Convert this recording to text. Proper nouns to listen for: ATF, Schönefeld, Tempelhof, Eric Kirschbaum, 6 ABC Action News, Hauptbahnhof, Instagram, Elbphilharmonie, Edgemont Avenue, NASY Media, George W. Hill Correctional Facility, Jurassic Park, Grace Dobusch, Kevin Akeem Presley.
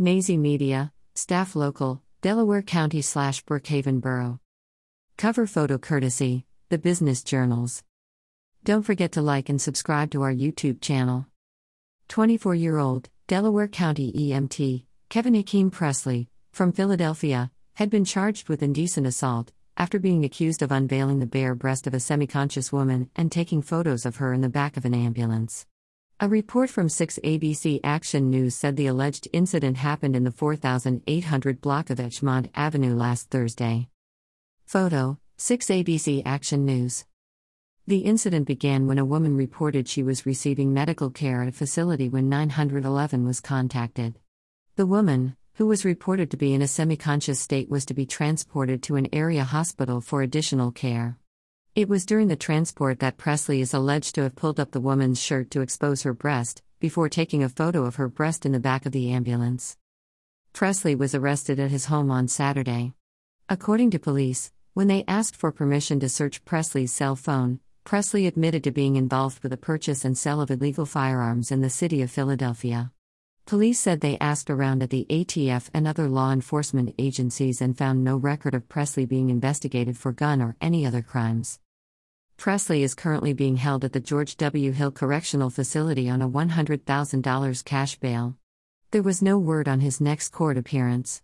NASY Media, staff local, Delaware County/Brookhaven Borough. Cover photo courtesy, The Business Journals. Don't forget to like and subscribe to our YouTube channel. 24-year-old, Delaware County EMT, Kevin Akeem Presley, from Philadelphia, had been charged with indecent assault, after being accused of unveiling the bare breast of a semi-conscious woman and taking photos of her in the back of an ambulance. A report from 6 ABC Action News said the alleged incident happened in the 4800 block of Edgemont Avenue last Thursday. Photo, 6 ABC Action News. The incident began when a woman reported she was receiving medical care at a facility when 911 was contacted. The woman, who was reported to be in a semi-conscious state, was to be transported to an area hospital for additional care. It was during the transport that Presley is alleged to have pulled up the woman's shirt to expose her breast, before taking a photo of her breast in the back of the ambulance. Presley was arrested at his home on Saturday. According to police, when they asked for permission to search Presley's cell phone, Presley admitted to being involved with the purchase and sale of illegal firearms in the city of Philadelphia. Police said they asked around at the ATF and other law enforcement agencies and found no record of Presley being investigated for gun or any other crimes. Presley is currently being held at the George W. Hill Correctional Facility on a $100,000 cash bail. There was no word on his next court appearance.